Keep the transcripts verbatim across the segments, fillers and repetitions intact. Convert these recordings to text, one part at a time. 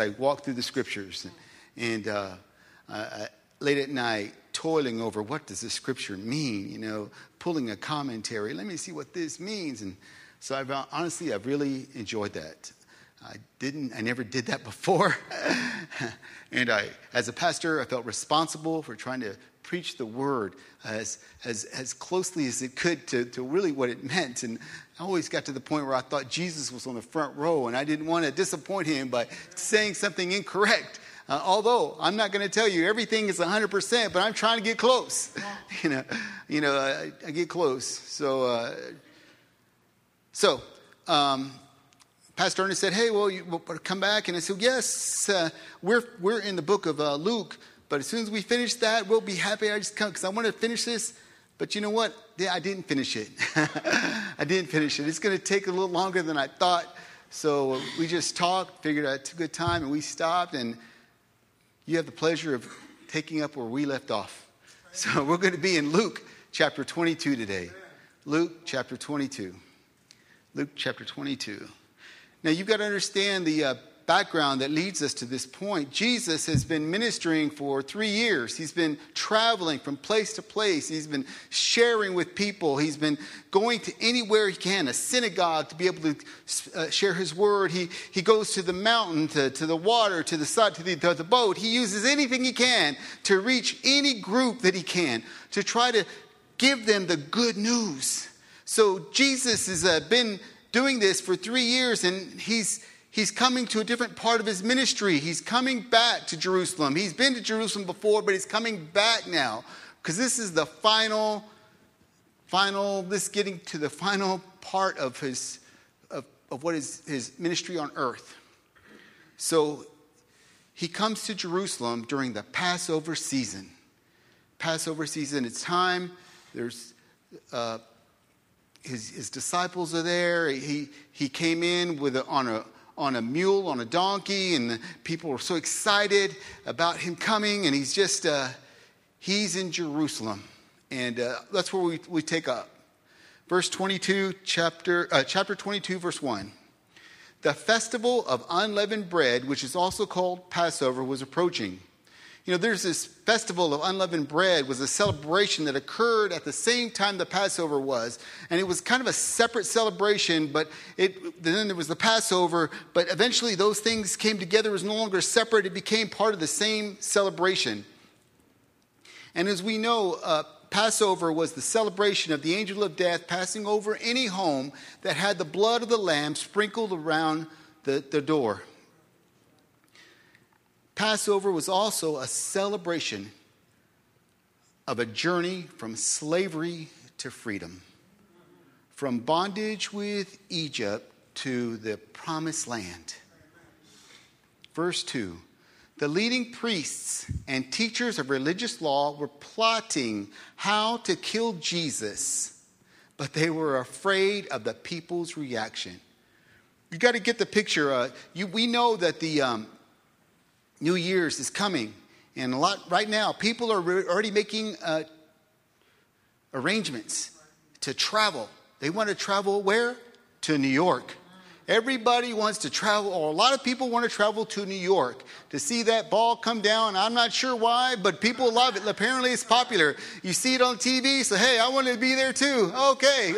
I walked through the scriptures and, and uh, uh, late at night, toiling over what does this scripture mean, you know, pulling a commentary. Let me see what this means. And so I've honestly, I've really enjoyed that. I didn't, I never did that before. And I, as a pastor, I felt responsible for trying to preach the word as, as, as closely as it could to, to really what it meant. And I always got to the point where I thought Jesus was on the front row and I didn't want to disappoint him by saying something incorrect. Uh, although I'm not going to tell you everything is one hundred percent, but I'm trying to get close. Yeah. you know, you know, I, I get close. So, uh, so, um, Pastor Ernest said, "Hey, well, you come back." And I said, "Yes, uh, we're we're in the book of uh, Luke, but as soon as we finish that, we'll be happy. I just come because I want to finish this." But you know what? Yeah, I didn't finish it. I didn't finish it. It's going to take a little longer than I thought. So we just talked, figured out it's a good time, and we stopped. And you have the pleasure of taking up where we left off. So we're going to be in Luke chapter twenty-two today. Luke chapter twenty-two. Luke chapter twenty-two. Now, you've got to understand the uh, background that leads us to this point. Jesus has been ministering for three years. He's been traveling from place to place. He's been sharing with people. He's been going to anywhere he can, a synagogue, to be able to uh, share his word. He he goes to the mountain, to, to the water, to the side, to the, to the boat. He uses anything he can to reach any group that he can, to try to give them the good news. So Jesus has uh, been doing this for three years, and he's he's coming to a different part of his ministry. He's coming back to Jerusalem. He's been to Jerusalem before, but he's coming back now because this is the final, final. This is getting to the final part of his of, of what is his ministry on earth. So he comes to Jerusalem during the Passover season. Passover season. It's time. There's. Uh, His, his disciples are there. He he came in with a, on a on a mule, on a donkey, and the people were so excited about him coming. And he's just uh, he's in Jerusalem, and uh, that's where we, we take up verse twenty-two, chapter uh, chapter twenty-two, verse one. The festival of unleavened bread, which is also called Passover, was approaching. You know, there's this festival of unleavened bread was a celebration that occurred at the same time the Passover was. And it was kind of a separate celebration, but it, then there was the Passover. But eventually those things came together. It was no longer separate. It became part of the same celebration. And as we know, uh, Passover was the celebration of the angel of death passing over any home that had the blood of the lamb sprinkled around the, the door. Passover was also a celebration of a journey from slavery to freedom, from bondage with Egypt to the promised land. Verse two, the leading priests and teachers of religious law were plotting how to kill Jesus, but they were afraid of the people's reaction. You got to get the picture. Uh, you, we know that the... Um, New Year's is coming, and a lot right now, people are re- already making uh, arrangements to travel. They want to travel where? To New York. Everybody wants to travel, or a lot of people want to travel to New York to see that ball come down. I'm not sure why, but people love it. Apparently, it's popular. You see it on T V, so hey, I want to be there too. Okay.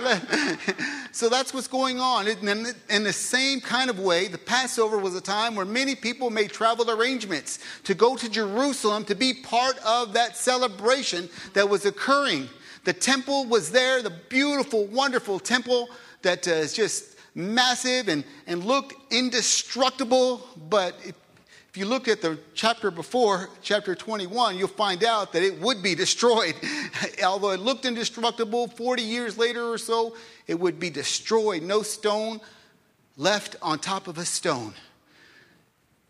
So that's what's going on. In the same kind of way, the Passover was a time where many people made travel arrangements to go to Jerusalem to be part of that celebration that was occurring. The temple was there, the beautiful, wonderful temple that uh, is just massive and, and looked indestructible, but if, if you look at the chapter before, chapter twenty-one, you'll find out that it would be destroyed. Although it looked indestructible, forty years later or so, it would be destroyed. No stone left on top of a stone.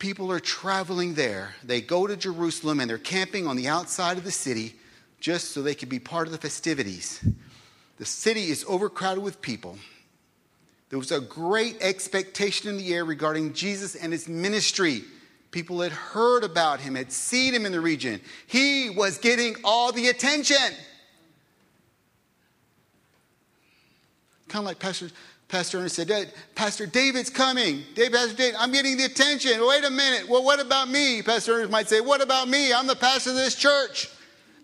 People are traveling there. They go to Jerusalem and they're camping on the outside of the city just so they can be part of the festivities. The city is overcrowded with people. There was a great expectation in the air regarding Jesus and his ministry. People had heard about him, had seen him in the region. He was getting all the attention. Kind of like Pastor, Pastor Ernest said, Pastor David's coming. Dave, Pastor David, I'm getting the attention. Wait a minute. Well, what about me? Pastor Ernest might say, what about me? I'm the pastor of this church.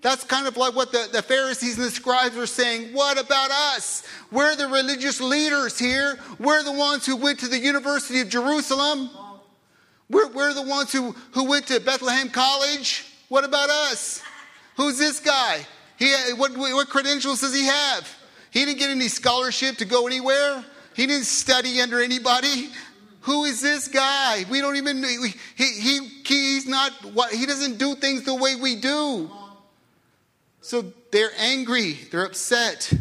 That's kind of like what the, the Pharisees and the scribes were saying. What about us? We're the religious leaders here. We're the ones who went to the University of Jerusalem. We're, we're the ones who, who went to Bethlehem College. What about us? Who's this guy? He, what, what credentials does he have? He didn't get any scholarship to go anywhere. He didn't study under anybody. Who is this guy? We don't even, he, he, he's not, he doesn't do things the way we do. So they're angry. They're upset.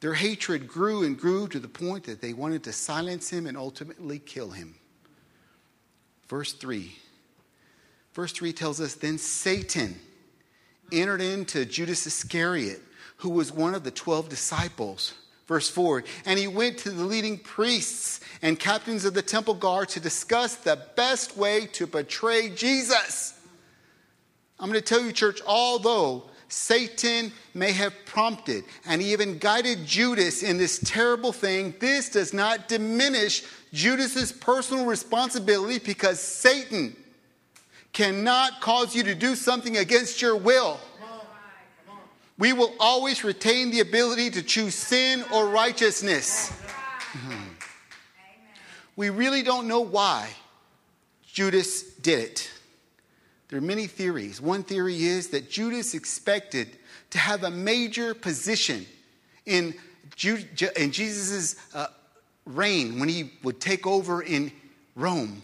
Their hatred grew and grew to the point that they wanted to silence him and ultimately kill him. Verse three. Verse three tells us, then Satan entered into Judas Iscariot, who was one of the twelve disciples. Verse four, and he went to the leading priests and captains of the temple guard to discuss the best way to betray Jesus. I'm going to tell you, church, although Satan may have prompted and he even guided Judas in this terrible thing, this does not diminish Judas's personal responsibility, because Satan cannot cause you to do something against your will. We will always retain the ability to choose sin or righteousness. Mm-hmm. We really don't know why Judas did it. There are many theories. One theory is that Judas expected to have a major position in, Ju- in Jesus' uh, reign when he would take over in Rome.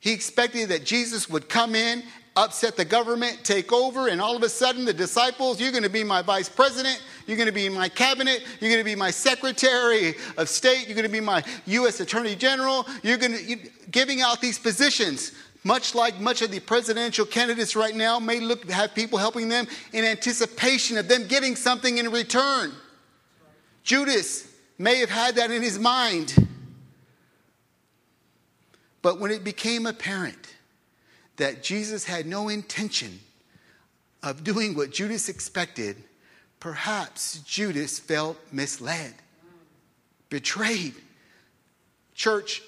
He expected that Jesus would come in, upset the government, take over, and all of a sudden the disciples, you're going to be my vice president, you're going to be in my cabinet, you're going to be my secretary of state, you're going to be my U S attorney general, you're going to you're giving out these positions, much like much of the presidential candidates right now may look have people helping them in anticipation of them getting something in return. Judas may have had that in his mind. But when it became apparent that Jesus had no intention of doing what Judas expected, perhaps Judas felt misled, betrayed. Church,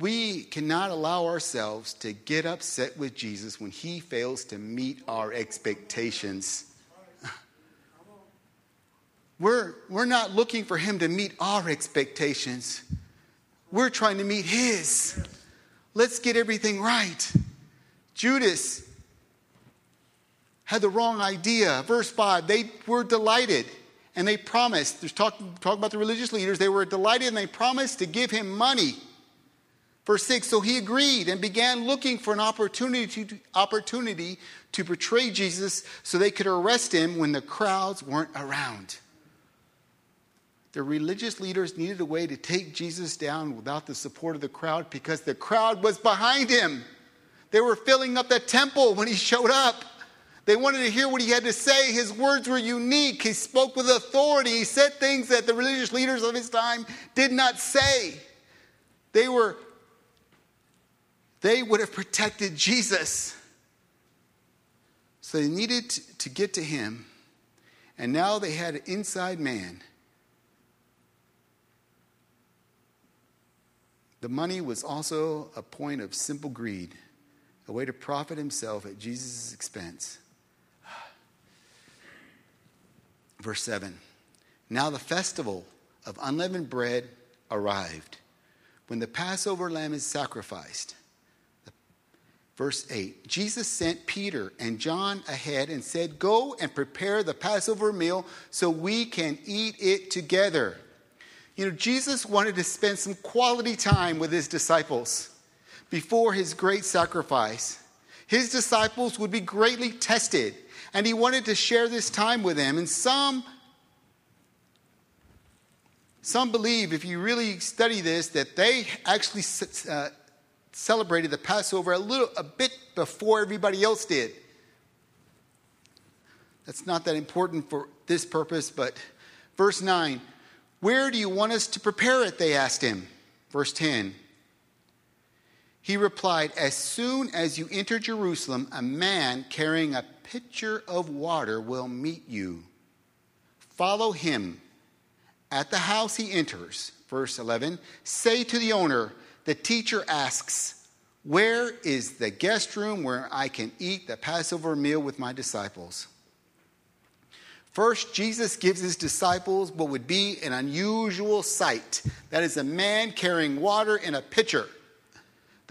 we cannot allow ourselves to get upset with Jesus when he fails to meet our expectations. We're, we're not looking for him to meet our expectations. We're trying to meet his. Let's get everything right. Judas had the wrong idea. Verse five, they were delighted and they promised. There's talk, talk about the religious leaders. They were delighted and they promised to give him money. Verse six, so he agreed and began looking for an opportunity to, opportunity to betray Jesus so they could arrest him when the crowds weren't around. The religious leaders needed a way to take Jesus down without the support of the crowd, because the crowd was behind him. They were filling up the temple when he showed up. They wanted to hear what he had to say. His words were unique. He spoke with authority. He said things that the religious leaders of his time did not say. They were, they would have protected Jesus. So they needed to get to him. And now they had an inside man. The money was also a point of simple greed, a way to profit himself at Jesus' expense. Verse seven. Now the festival of unleavened bread arrived, when the Passover lamb is sacrificed. Verse eight. Jesus sent Peter and John ahead and said, "Go and prepare the Passover meal so we can eat it together." You know, Jesus wanted to spend some quality time with his disciples before his great sacrifice. His disciples would be greatly tested, and he wanted to share this time with them. And some, some believe, if you really study this, that they actually uh, celebrated the Passover a little, a bit before everybody else did. That's not that important for this purpose, but verse nine. "Where do you want us to prepare it?" they asked him. Verse ten. He replied, "As soon as you enter Jerusalem, a man carrying a pitcher of water will meet you. Follow him. At the house he enters," verse eleven, "say to the owner, the teacher asks, where is the guest room where I can eat the Passover meal with my disciples?" First, Jesus gives his disciples what would be an unusual sight. That is a man carrying water in a pitcher.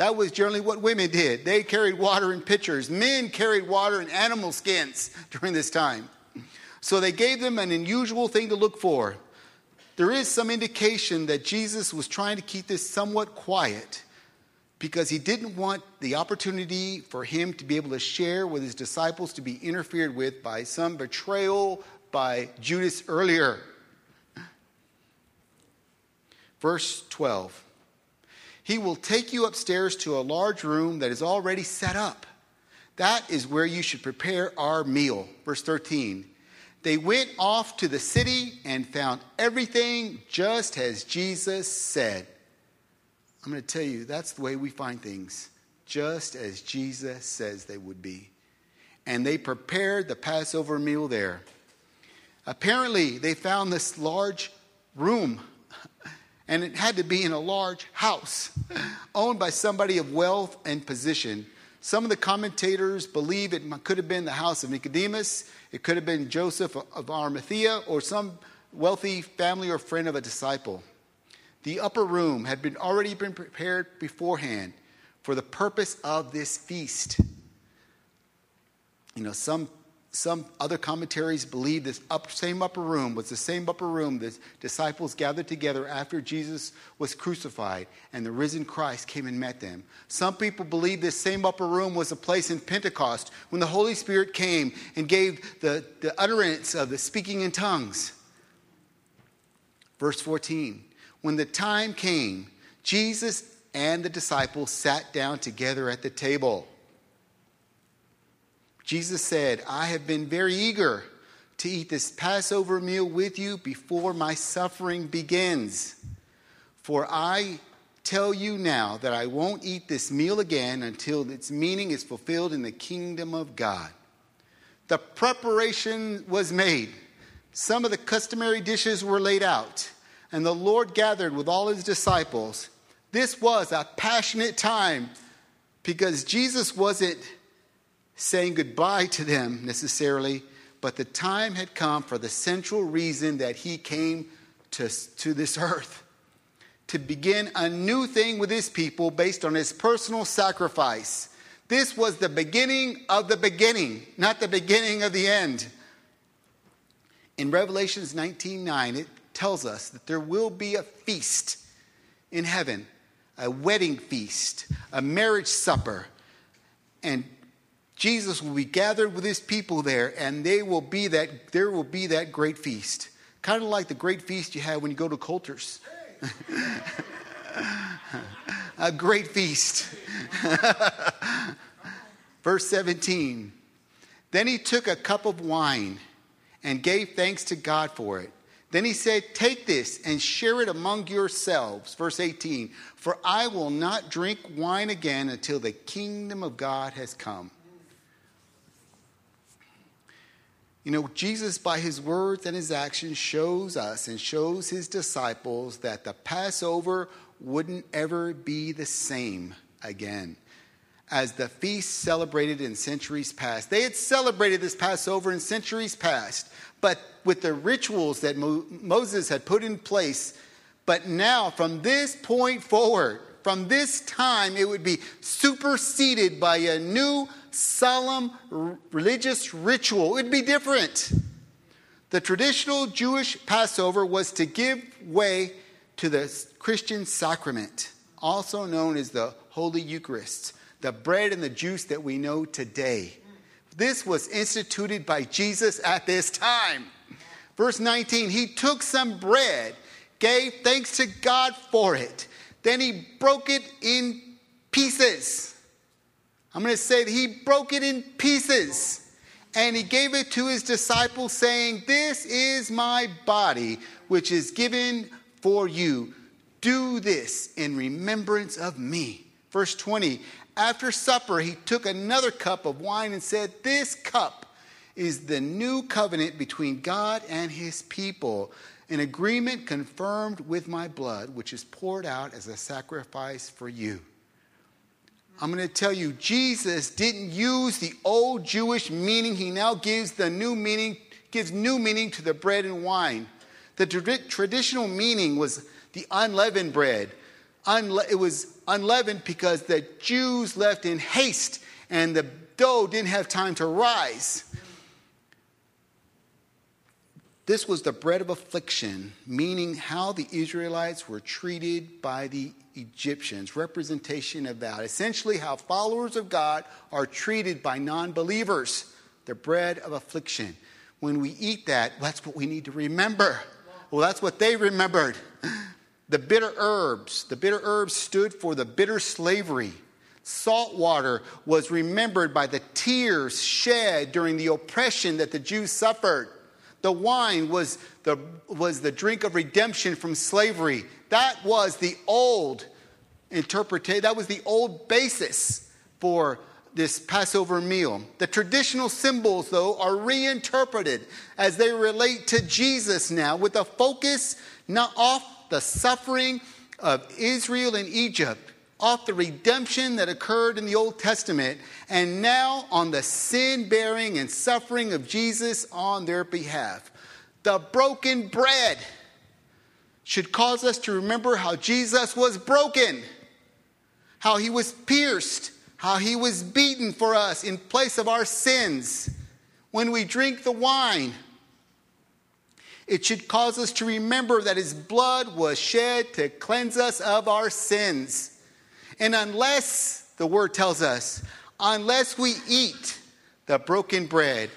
That was generally what women did. They carried water in pitchers. Men carried water in animal skins during this time. So they gave them an unusual thing to look for. There is some indication that Jesus was trying to keep this somewhat quiet because he didn't want the opportunity for him to be able to share with his disciples to be interfered with by some betrayal by Judas earlier. Verse twelve. "He will take you upstairs to a large room that is already set up. That is where you should prepare our meal." Verse thirteen. They went off to the city and found everything just as Jesus said. I'm going to tell you, that's the way we find things, just as Jesus says they would be. And they prepared the Passover meal there. Apparently, they found this large room, and it had to be in a large house, owned by somebody of wealth and position. Some of the commentators believe it could have been the house of Nicodemus. It could have been Joseph of Arimathea or some wealthy family or friend of a disciple. The upper room had been already been prepared beforehand for the purpose of this feast. You know, some, some other commentaries believe this up, same upper room was the same upper room the disciples gathered together after Jesus was crucified and the risen Christ came and met them. Some people believe this same upper room was a place in Pentecost when the Holy Spirit came and gave the, the utterance of the speaking in tongues. Verse fourteen, "When the time came, Jesus and the disciples sat down together at the table. Jesus said, I have been very eager to eat this Passover meal with you before my suffering begins. For I tell you now that I won't eat this meal again until its meaning is fulfilled in the kingdom of God." The preparation was made. Some of the customary dishes were laid out, and the Lord gathered with all his disciples. This was a passionate time because Jesus wasn't saying goodbye to them necessarily, but the time had come for the central reason that he came to, to this earth, to begin a new thing with his people based on his personal sacrifice. This was the beginning of the beginning, not the beginning of the end. In Revelation nineteen nine, it tells us that there will be a feast in heaven, a wedding feast, a marriage supper, and Jesus will be gathered with his people there, and they will be that, there will be that great feast. Kind of like the great feast you have when you go to Coulter's. A great feast. Verse seventeen. "Then he took a cup of wine and gave thanks to God for it. Then he said, take this and share it among yourselves. Verse eighteen. For I will not drink wine again until the kingdom of God has come." You know, Jesus, by his words and his actions, shows us and shows his disciples that the Passover wouldn't ever be the same again as the feast celebrated in centuries past. They had celebrated this Passover in centuries past, but with the rituals that Mo- Moses had put in place. But now, from this point forward, from this time, it would be superseded by a new solemn religious ritual. It would be different. The traditional Jewish Passover was to give way to the Christian sacrament, also known as the Holy Eucharist, the bread and the juice that we know today. This was instituted by Jesus at this time. Verse nineteen, he took some bread, gave thanks to God for it. Then he broke it in pieces. I'm going to say that he broke it in pieces and he gave it to his disciples saying, this is my body, which is given for you. Do this in remembrance of me. Verse twenty, after supper, he took another cup of wine and said, this cup is the new covenant between God and his people, an agreement confirmed with my blood, which is poured out as a sacrifice for you. I'm going to tell you, Jesus didn't use the old Jewish meaning. He now gives the new meaning, gives new meaning to the bread and wine. The tra- traditional meaning was the unleavened bread. Unle- it was unleavened because the Jews left in haste and the dough didn't have time to rise. This was the bread of affliction, meaning how the Israelites were treated by the Egyptians. Representation of that. Essentially how followers of God are treated by non-believers. The bread of affliction. When we eat that, that's what we need to remember. Well, that's what they remembered. The bitter herbs. The bitter herbs stood for the bitter slavery. Salt water was remembered by the tears shed during the oppression that the Jews suffered. The wine was the, was the drink of redemption from slavery. That was the old interpretation. That was the old basis for this Passover meal. The traditional symbols, though, are reinterpreted as they relate to Jesus now, with a focus not off the suffering of Israel and Egypt, off the redemption that occurred in the Old Testament, and now on the sin-bearing and suffering of Jesus on their behalf. The broken bread should cause us to remember how Jesus was broken, how he was pierced, how he was beaten for us in place of our sins. When we drink the wine, it should cause us to remember that his blood was shed to cleanse us of our sins. And unless, the word tells us, unless we eat the broken bread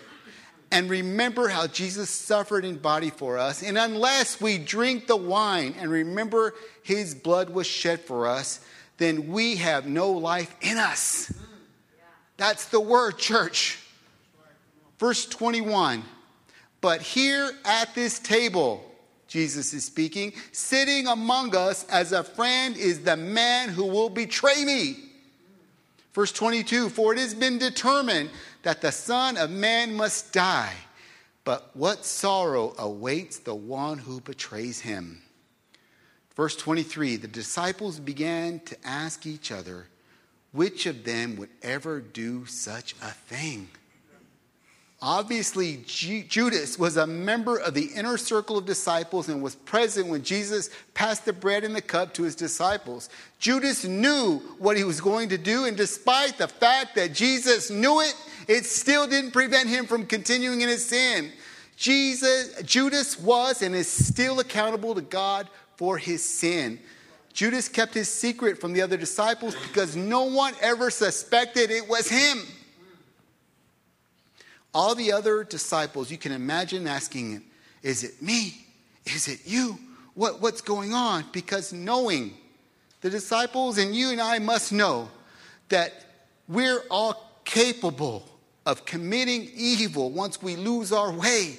and remember how Jesus suffered in body for us, and unless we drink the wine and remember his blood was shed for us, then we have no life in us. That's the word, church. Verse twenty-one, but here at this table, Jesus is speaking, sitting among us as a friend is the man who will betray me. Verse twenty-two, for it has been determined that the Son of Man must die, but what sorrow awaits the one who betrays him. Verse twenty-three, the disciples began to ask each other, which of them would ever do such a thing? Obviously, Judas was a member of the inner circle of disciples and was present when Jesus passed the bread and the cup to his disciples. Judas knew what he was going to do, and despite the fact that Jesus knew it, it still didn't prevent him from continuing in his sin. Jesus, Judas was and is still accountable to God for his sin. Judas kept his secret from the other disciples because no one ever suspected it was him. All the other disciples, you can imagine asking, is it me? Is it you? What, what's going on? Because knowing, the disciples and you and I must know that we're all capable of committing evil once we lose our way.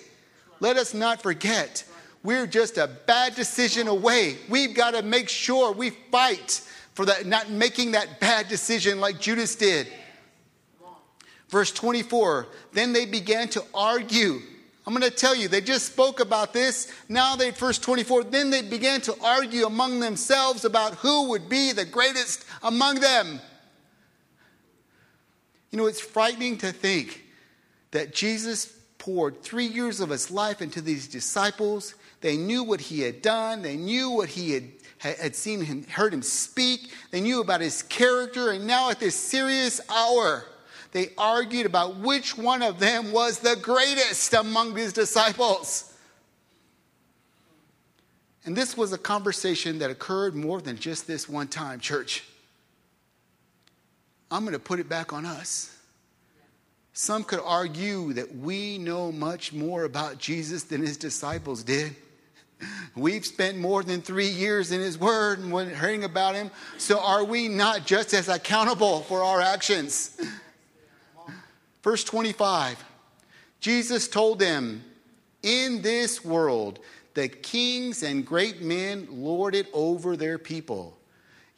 Let us not forget, we're just a bad decision away. We've got to make sure we fight for that, not making that bad decision like Judas did. Verse twenty-four, then they began to argue. I'm going to tell you, they just spoke about this. Now they, verse twenty-four, then they began to argue among themselves about who would be the greatest among them. You know, it's frightening to think that Jesus poured three years of his life into these disciples. They knew what he had done. They knew what he had had seen him, heard him speak. They knew about his character. And now at this serious hour, they argued about which one of them was the greatest among his disciples. And this was a conversation that occurred more than just this one time, church. I'm going to put it back on us. Some could argue that we know much more about Jesus than his disciples did. We've spent more than three years in his word and hearing about him. So are we not just as accountable for our actions? Verse twenty-five, Jesus told them, in this world, the kings and great men lord it over their people.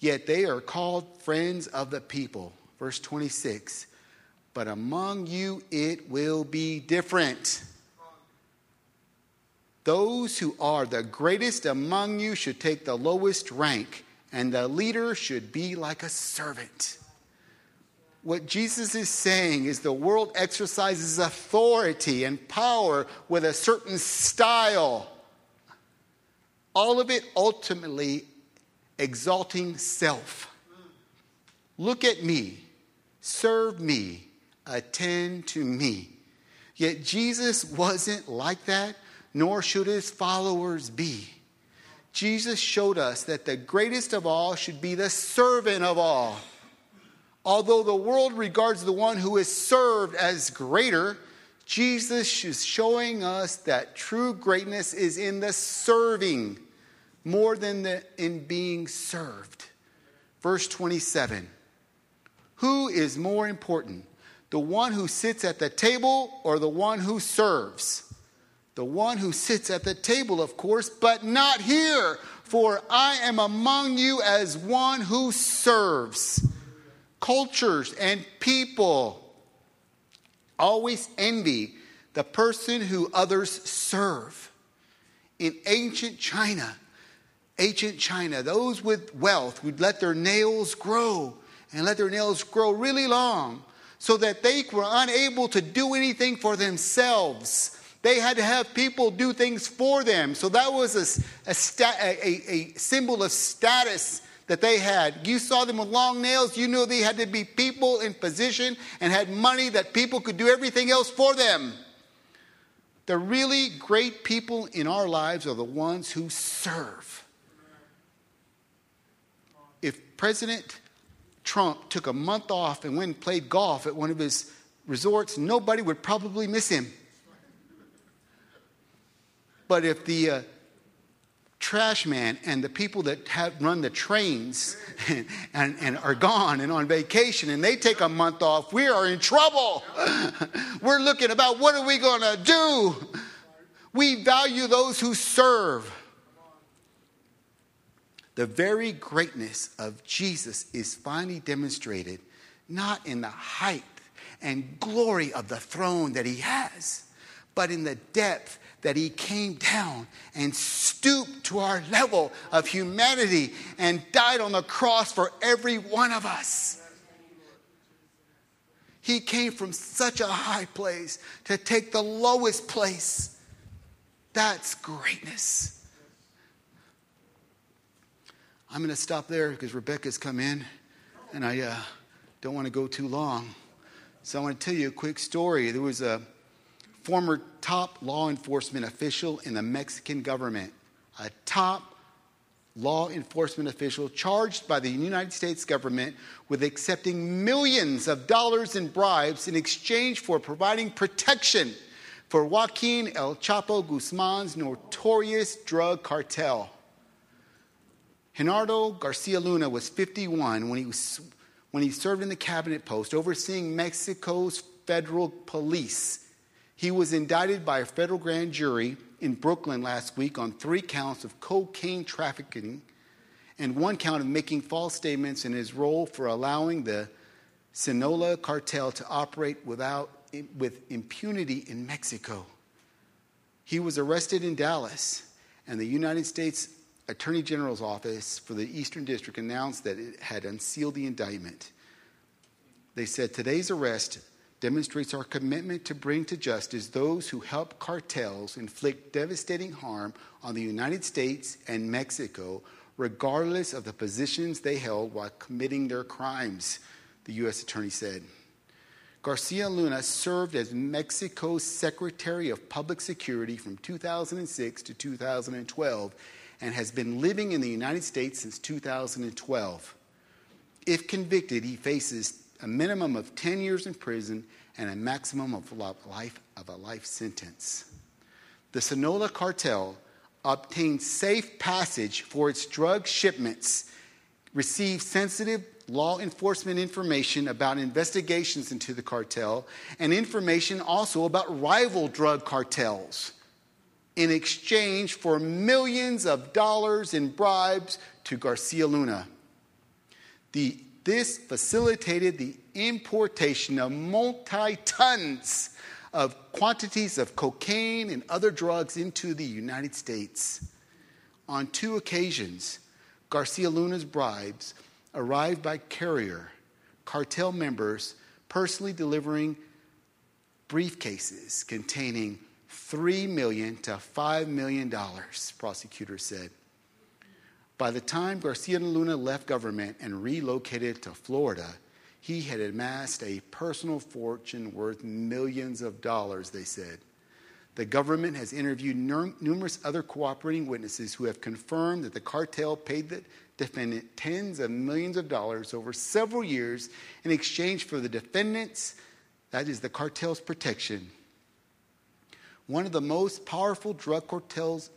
Yet they are called friends of the people. Verse twenty-six, but among you it will be different. Those who are the greatest among you should take the lowest rank, and the leader should be like a servant. What Jesus is saying is the world exercises authority and power with a certain style. All of it ultimately exalting self. Look at me, serve me, attend to me. Yet Jesus wasn't like that, nor should his followers be. Jesus showed us that the greatest of all should be the servant of all. Although the world regards the one who is served as greater, Jesus is showing us that true greatness is in the serving more than the, in being served. Verse twenty-seven, who is more important, the one who sits at the table or the one who serves? The one who sits at the table, of course, but not here, for I am among you as one who serves. Cultures and people always envy the person who others serve. In ancient China, ancient China, those with wealth would let their nails grow and let their nails grow really long so that they were unable to do anything for themselves. They had to have people do things for them. So that was a, a, sta- a, a symbol of status that they had. You saw them with long nails. You knew they had to be people in position and had money that people could do everything else for them. The really great people in our lives are the ones who serve. If President Trump took a month off and went and played golf at one of his resorts, nobody would probably miss him. But if the uh, trash man and the people that have run the trains and, and, and are gone and on vacation and they take a month off, we are in trouble. We're looking about what are we going to do? We value those who serve. The very greatness of Jesus is finally demonstrated not in the height and glory of the throne that he has, but in the depth that he came down and stooped to our level of humanity and died on the cross for every one of us. He came from such a high place to take the lowest place. That's greatness. I'm going to stop there because Rebecca's come in and I uh, don't want to go too long. So I want to tell you a quick story. There was a former top law enforcement official in the Mexican government, a top law enforcement official charged by the United States government with accepting millions of dollars in bribes in exchange for providing protection for Joaquin El Chapo Guzman's notorious drug cartel. Genaro Garcia Luna was fifty-one when he, was, when he served in the cabinet post overseeing Mexico's federal police. He was indicted by a federal grand jury in Brooklyn last week on three counts of cocaine trafficking and one count of making false statements in his role for allowing the Sinaloa cartel to operate without, with impunity in Mexico. He was arrested in Dallas, and the United States Attorney General's Office for the Eastern District announced that it had unsealed the indictment. They said, today's arrest demonstrates our commitment to bring to justice those who help cartels inflict devastating harm on the United States and Mexico, regardless of the positions they held while committing their crimes, the U S attorney said. Garcia Luna served as Mexico's Secretary of Public Security from two thousand six to two thousand twelve and has been living in the United States since two thousand twelve. If convicted, he faces a minimum of ten years in prison, and a maximum of life of a life sentence. The Sinaloa cartel obtained safe passage for its drug shipments, received sensitive law enforcement information about investigations into the cartel, and information also about rival drug cartels in exchange for millions of dollars in bribes to Garcia Luna. The, this facilitated the importation of multi-tons of quantities of cocaine and other drugs into the United States. On two occasions, Garcia Luna's bribes arrived by carrier cartel members personally delivering briefcases containing three million dollars to five million dollars, prosecutors said. By the time Garcia Luna left government and relocated to Florida, he had amassed a personal fortune worth millions of dollars, they said. The government has interviewed numerous other cooperating witnesses who have confirmed that the cartel paid the defendant tens of millions of dollars over several years in exchange for the defendant's, that is the cartel's, protection. One of the most powerful drug cartels,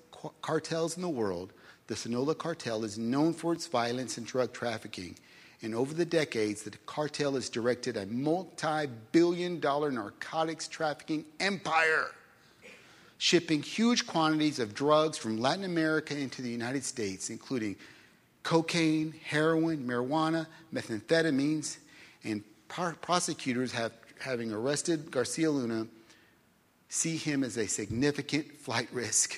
cartels in the world, the Sinaloa cartel is known for its violence and drug trafficking. And over the decades, the cartel has directed a multi-billion dollar narcotics trafficking empire, shipping huge quantities of drugs from Latin America into the United States, including cocaine, heroin, marijuana, methamphetamines, and par- prosecutors have, having arrested Garcia Luna see him as a significant flight risk.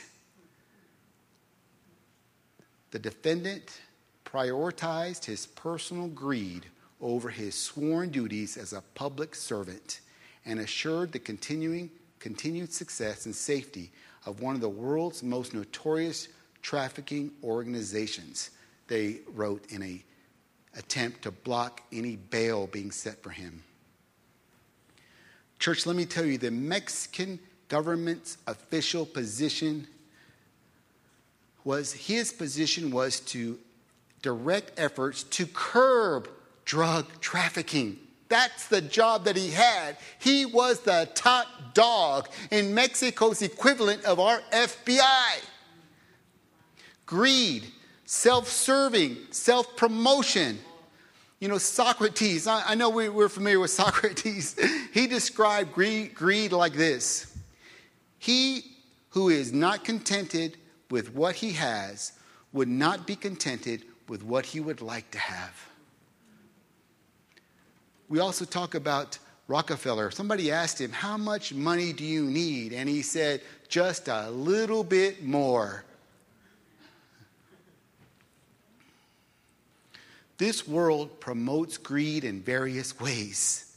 The defendant prioritized his personal greed over his sworn duties as a public servant and assured the continuing continued success and safety of one of the world's most notorious trafficking organizations, they wrote in an attempt to block any bail being set for him. Church, let me tell you, the Mexican government's official position was, his position was to direct efforts to curb drug trafficking. That's the job that he had. He was the top dog in Mexico's equivalent of our F B I. Greed, self-serving, self-promotion. You know, Socrates, I, I know we, we're familiar with Socrates. He described greed, greed like this. He who is not contented with what he has would not be contented with what he would like to have. We also talk about Rockefeller. Somebody asked him, how much money do you need? And he said, just a little bit more. This world promotes greed in various ways.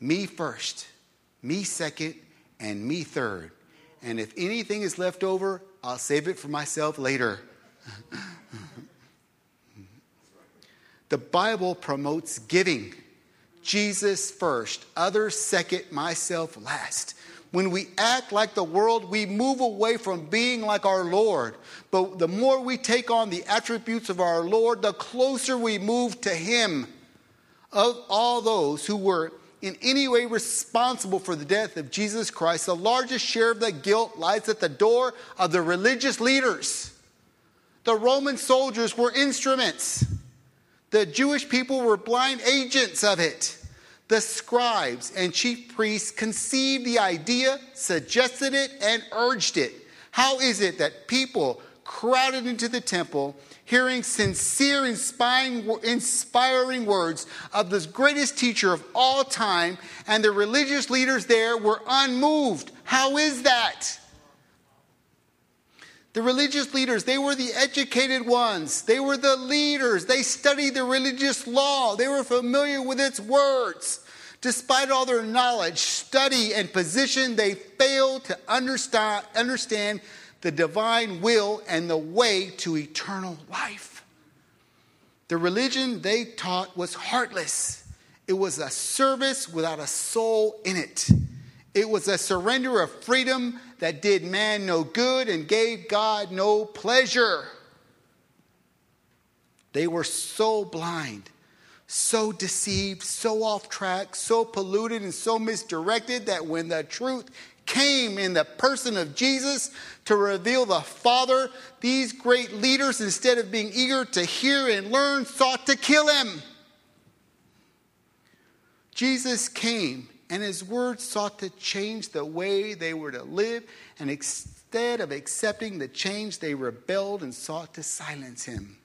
Me first, me second, and me third. And if anything is left over, I'll save it for myself later. The Bible promotes giving. Jesus first, others second, myself last. When we act like the world, we move away from being like our Lord. But the more we take on the attributes of our Lord, the closer we move to Him. Of all those who were in any way responsible for the death of Jesus Christ, the largest share of the guilt lies at the door of the religious leaders. The Roman soldiers were instruments. The Jewish people were blind agents of it. The scribes and chief priests conceived the idea, suggested it, and urged it. How is it that people crowded into the temple, hearing sincere, inspiring words of the greatest teacher of all time, and the religious leaders there were unmoved? How is that? The religious leaders, they were the educated ones. They were the leaders. They studied the religious law. They were familiar with its words. Despite all their knowledge, study, and position, they failed to understand, understand the divine will and the way to eternal life. The religion they taught was heartless. It was a service without a soul in it. It was a surrender of freedom that did man no good and gave God no pleasure. They were so blind, so deceived, so off track, so polluted, and so misdirected that when the truth came in the person of Jesus to reveal the Father, these great leaders, instead of being eager to hear and learn, sought to kill him. Jesus came, and his words sought to change the way they were to live. And instead of accepting the change, they rebelled and sought to silence him.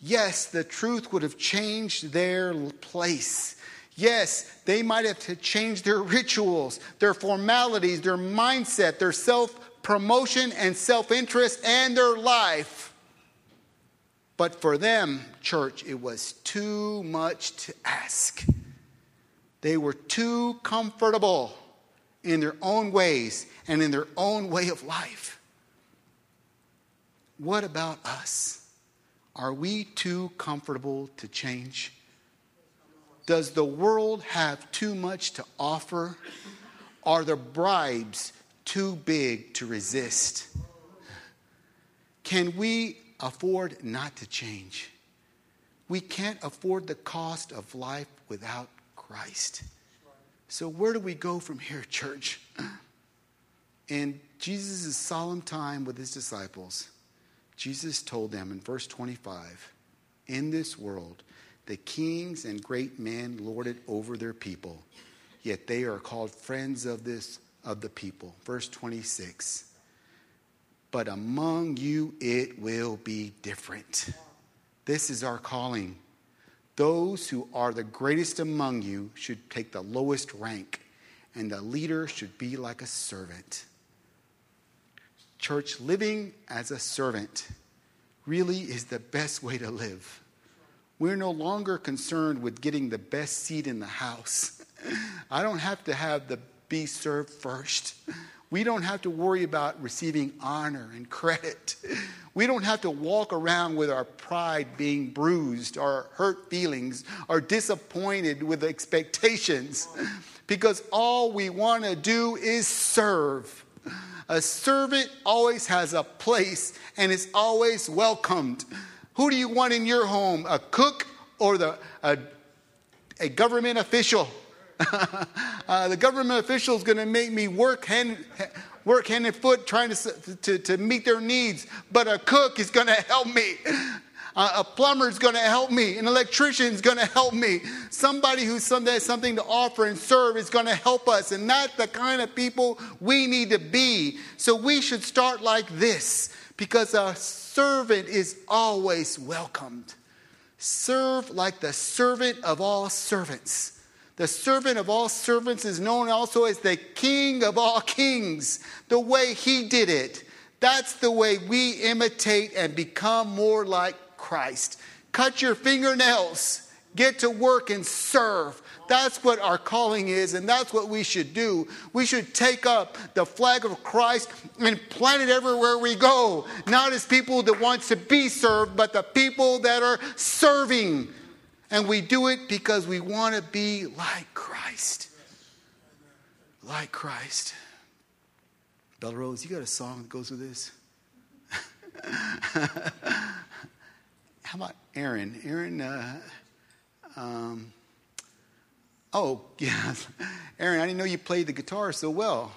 Yes, the truth would have changed their place. Yes, they might have to change their rituals, their formalities, their mindset, their self-promotion and self-interest, and their life. But for them, church, it was too much to ask. They were too comfortable in their own ways and in their own way of life. What about us? Are we too comfortable to change? Does the world have too much to offer? Are the bribes too big to resist? Can we afford not to change? We can't afford the cost of life without Christ. So where do we go from here, church? In Jesus' solemn time with his disciples, Jesus told them in verse twenty-five, "In this world, the kings and great men lord it over their people, yet they are called friends of this of the people." Verse twenty-six, "But among you it will be different." This is our calling. Those who are the greatest among you should take the lowest rank, and the leader should be like a servant. Church, living as a servant really is the best way to live. We're no longer concerned with getting the best seat in the house. I don't have to have the be served first. We don't have to worry about receiving honor and credit. We don't have to walk around with our pride being bruised, or hurt feelings, or disappointed with expectations, because all we want to do is serve. A servant always has a place and is always welcomed. Who do you want in your home, a cook or the a, a government official? uh, the government official is going to make me work hand, work hand and foot trying to, to, to meet their needs, but a cook is going to help me. Uh, a plumber is going to help me. An electrician is going to help me. Somebody who someday has something to offer and serve is going to help us, and not the kind of people we need to be. So we should start like this, because a servant is always welcomed. Serve like the servant of all servants. The servant of all servants is known also as the King of all kings. The way he did it, that's the way we imitate and become more like Christ. Cut your fingernails. Get to work and serve. That's what our calling is, and that's what we should do. We should take up the flag of Christ and plant it everywhere we go. Not as people that want to be served, but the people that are serving. And we do it because we want to be like Christ. Like Christ. Bella Rose, you got a song that goes with this? How about Aaron? Aaron, uh, um, oh, yeah. Aaron, I didn't know you played the guitar so well.